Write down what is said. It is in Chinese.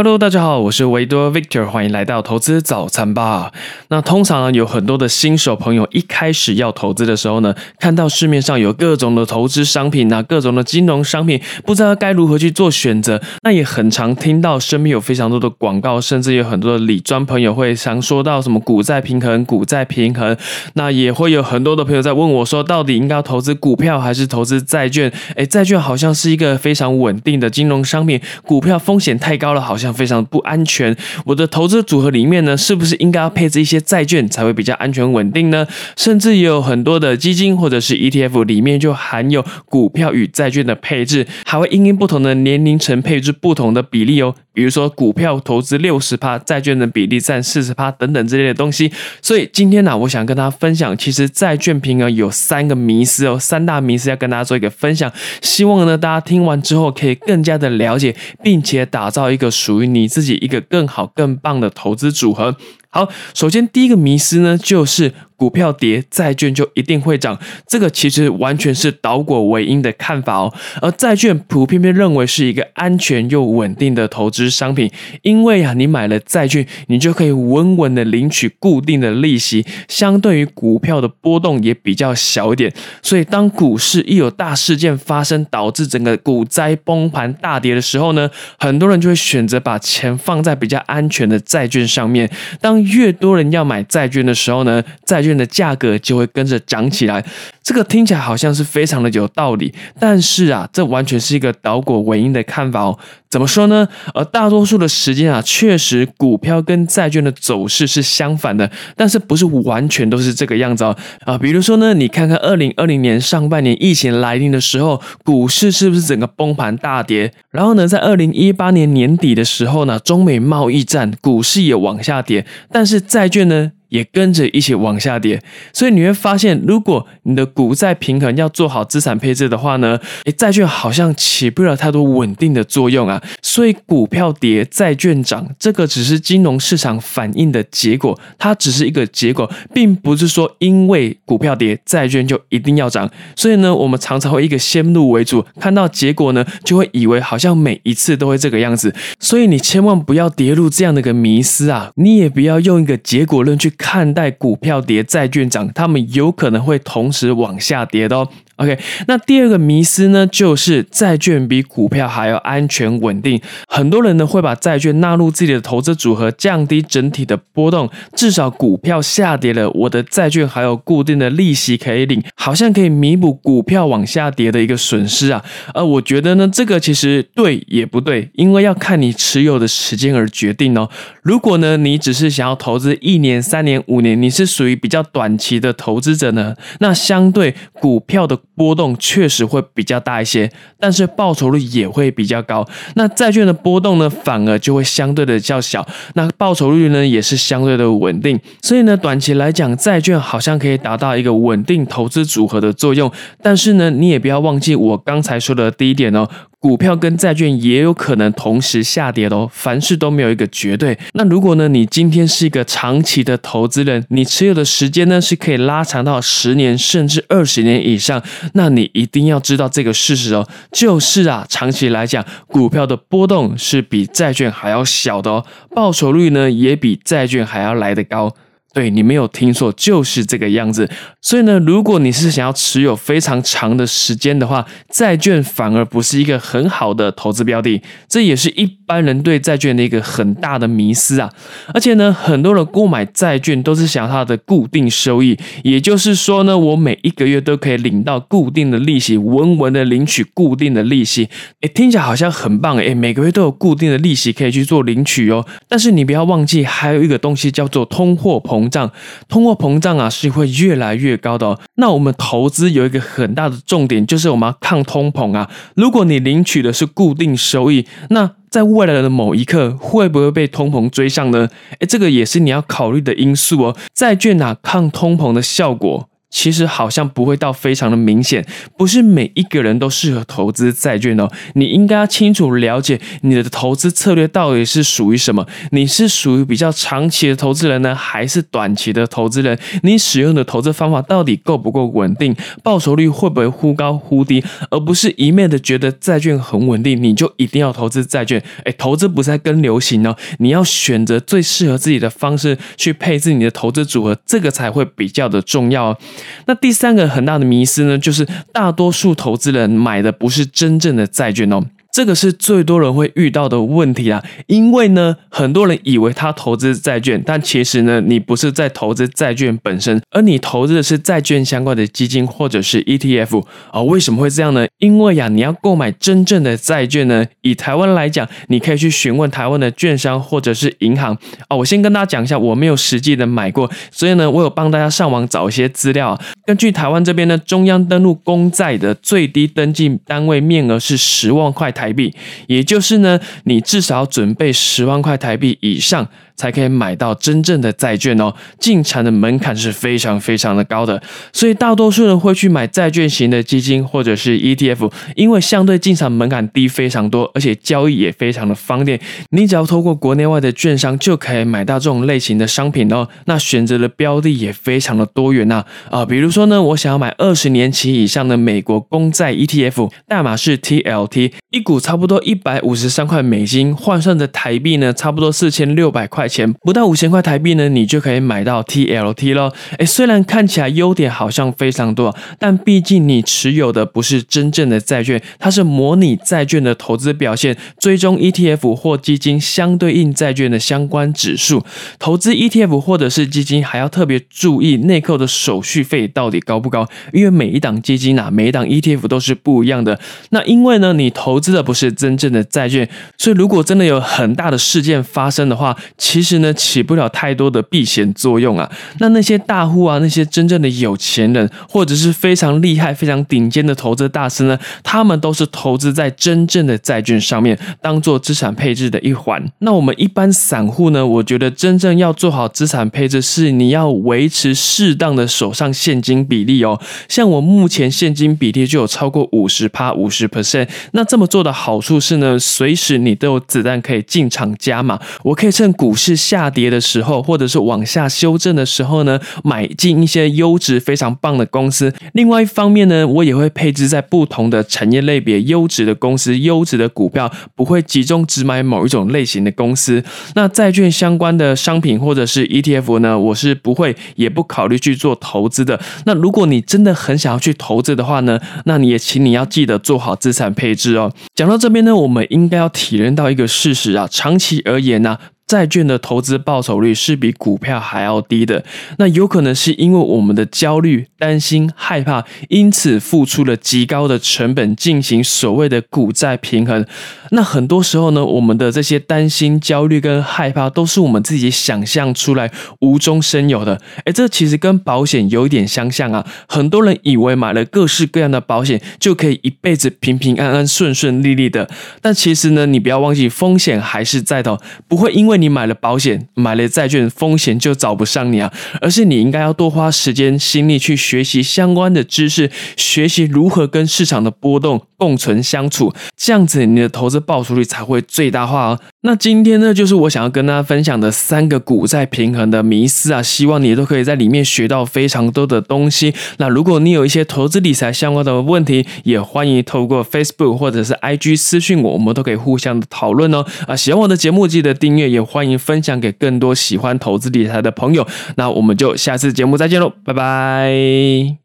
Hello， 大家好，我是维多 Victor， 欢迎来到投资早餐吧。那通常呢，有很多的新手朋友一开始要投资的时候呢，看到市面上有各种的投资商品啊，各种的金融商品，不知道该如何去做选择。那也很常听到身边有非常多的广告，甚至有很多的理专朋友会常说到什么股债平衡，股债平衡。那也会有很多的朋友在问我说，到底应该要投资股票还是投资债券？债券好像是一个非常稳定的金融商品，股票风险太高了，好像非常不安全。我的投资组合里面呢，是不是应该要配置一些债券才会比较安全稳定呢？甚至也有很多的基金或者是 ETF 里面就含有股票与债券的配置，还会因应不同的年龄层配置不同的比例哦。比如说股票投资 60%， 债券的比例占 40% 等等之类的东西。所以今天呢，我想跟大家分享，其实债券平衡有三个迷思哦，三大迷思要跟大家做一个分享。希望呢大家听完之后可以更加的了解，并且打造一个属于你自己一个更好更棒的投资组合。好，首先第一个迷思呢，就是股票跌，债券就一定会涨，这个其实完全是倒果为因的看法哦。而债券普遍被认为是一个安全又稳定的投资商品，因为啊，你买了债券，你就可以稳稳的领取固定的利息，相对于股票的波动也比较小一点。所以当股市一有大事件发生，导致整个股灾崩盘大跌的时候呢，很多人就会选择把钱放在比较安全的债券上面。当越多人要买债券的时候呢，债券的价格就会跟着涨起来。这个听起来好像是非常的有道理，但是啊，这完全是一个倒果为因的看法哦。怎么说呢？大多数的时间啊，确实股票跟债券的走势是相反的，但是不是完全都是这个样子哦。比如说呢，你看看2020年上半年疫情来临的时候，股市是不是整个崩盘大跌？然后呢，在2018年年底的时候呢，中美贸易战，股市也往下跌，但是债券呢也跟着一起往下跌。所以你会发现，如果你的股债平衡要做好资产配置的话呢，债券好像起不了太多稳定的作用啊。所以股票跌，债券涨，这个只是金融市场反应的结果，它只是一个结果，并不是说因为股票跌，债券就一定要涨。所以呢，我们常常会一个先入为主，看到结果呢，就会以为好像每一次都会这个样子。所以你千万不要跌入这样的一个迷思啊，你也不要用一个结果论去看待股票跌、债券涨，他们有可能会同时往下跌的哦。OK， 那第二个迷思呢，就是债券比股票还要安全稳定。很多人呢会把债券纳入自己的投资组合，降低整体的波动。至少股票下跌了，我的债券还有固定的利息可以领，好像可以弥补股票往下跌的一个损失啊。我觉得呢，这个其实对也不对，因为要看你持有的时间而决定哦。如果呢你只是想要投资1年、3年、5年，你是属于比较短期的投资者呢，那相对股票的波动确实会比较大一些，但是报酬率也会比较高。那债券的波动呢，反而就会相对的较小，那报酬率呢也是相对的稳定。所以呢，短期来讲，债券好像可以达到一个稳定投资组合的作用。但是呢，你也不要忘记我刚才说的第一点哦，股票跟债券也有可能同时下跌的哦，凡事都没有一个绝对。那如果呢，你今天是一个长期的投资人，你持有的时间呢是可以拉长到10年甚至20年以上，那你一定要知道这个事实哦，就是啊，长期来讲，股票的波动是比债券还要小的哦，报酬率呢也比债券还要来得高。对，你没有听错，就是这个样子。所以呢，如果你是想要持有非常长的时间的话，债券反而不是一个很好的投资标的，这也是一般人对债券的一个很大的迷思啊。而且呢，很多人购买债券都是想要它的固定收益，也就是说呢，我每一个月都可以领到固定的利息，稳稳的领取固定的利息。听起来好像很棒，每个月都有固定的利息可以去做领取哦。但是你不要忘记，还有一个东西叫做通货膨胀，通货膨胀啊是会越来越高的哦。那我们投资有一个很大的重点，就是我们要抗通膨啊。如果你领取的是固定收益，那在未来的某一刻会不会被通膨追上呢？这个也是你要考虑的因素哦。债券啊，抗通膨的效果其实好像不会到非常的明显，不是每一个人都适合投资债券哦。你应该要清楚了解你的投资策略到底是属于什么，你是属于比较长期的投资人呢，还是短期的投资人？你使用的投资方法到底够不够稳定？报酬率会不会忽高忽低？而不是一面的觉得债券很稳定，你就一定要投资债券。投资不是在跟流行哦，你要选择最适合自己的方式去配置你的投资组合，这个才会比较的重要哦。那第三个很大的迷思呢，就是大多数投资人买的不是真正的债券哦。这个是最多人会遇到的问题啦，因为呢，很多人以为他投资债券，但其实呢，你不是在投资债券本身，而你投资的是债券相关的基金或者是 ETF 啊。为什么会这样呢？因为呀，你要购买真正的债券呢，以台湾来讲，你可以去询问台湾的券商或者是银行啊。我先跟大家讲一下，我没有实际的买过，所以呢，我有帮大家上网找一些资料啊。根据台湾这边呢，中央登录公债的最低登记单位面额是10万块台币，也就是呢，你至少准备10万块台币以上才可以买到真正的债券哦。进场的门槛是非常非常的高的，所以大多数人会去买债券型的基金或者是 ETF， 因为相对进场门槛低非常多，而且交易也非常的方便。你只要透过国内外的券商就可以买到这种类型的商品哦。那选择的标的也非常的多元啊，比如说呢，我想要买20年期以上的美国公债 ETF， 代码是 TLT， 一股差不多$153，换算的台币呢，差不多4600块。不到5000块台币呢，你就可以买到 TLT 咯。虽然看起来优点好像非常多，但毕竟你持有的不是真正的债券，它是模拟债券的投资表现，追踪 ETF 或基金相对应债券的相关指数。投资 ETF 或者是基金还要特别注意内扣的手续费到底高不高，因为每一档基金啊，每一档 ETF 都是不一样的。那因为呢，你投资的不是真正的债券，所以如果真的有很大的事件发生的话，其实呢，起不了太多的避险作用啊。那些大户啊，那些真正的有钱人，或者是非常厉害、非常顶尖的投资大师呢，他们都是投资在真正的债券上面，当做资产配置的一环。那我们一般散户呢，我觉得真正要做好资产配置，是你要维持适当的手上现金比例哦。像我目前现金比例就有超过 50%。那这么做的好处是呢，随时你都有子弹可以进场加码，我可以趁股市下跌的时候，或者是往下修正的时候呢，买进一些优质非常棒的公司。另外一方面呢，我也会配置在不同的产业类别，优质的公司、优质的股票，不会集中只买某一种类型的公司。那债券相关的商品或者是 ETF 呢，我是不会也不考虑去做投资的。那如果你真的很想要去投资的话呢，那你也请你要记得做好资产配置哦。讲到这边呢，我们应该要体认到一个事实啊，长期而言呢，债券的投资报酬率是比股票还要低的。那有可能是因为我们的焦虑、担心、害怕，因此付出了极高的成本进行所谓的股债平衡。那很多时候呢，我们的这些担心、焦虑跟害怕都是我们自己想象出来、无中生有的。这其实跟保险有一点相像啊。很多人以为买了各式各样的保险就可以一辈子平平安安、顺顺利利的，但其实呢，你不要忘记风险还是在的，不会因为你买了保险、买了债券，风险就找不上你啊！而是你应该要多花时间、心力去学习相关的知识，学习如何跟市场的波动共存相处，这样子你的投资报酬率才会最大化哦。那今天呢，就是我想要跟大家分享的3个股债平衡的迷思啊，希望你都可以在里面学到非常多的东西。那如果你有一些投资理财相关的问题，也欢迎透过 Facebook 或者是 IG 私讯我，我们都可以互相的讨论哦。喜欢我的节目记得订阅，也欢迎分享给更多喜欢投资理财的朋友。那我们就下次节目再见咯，拜拜。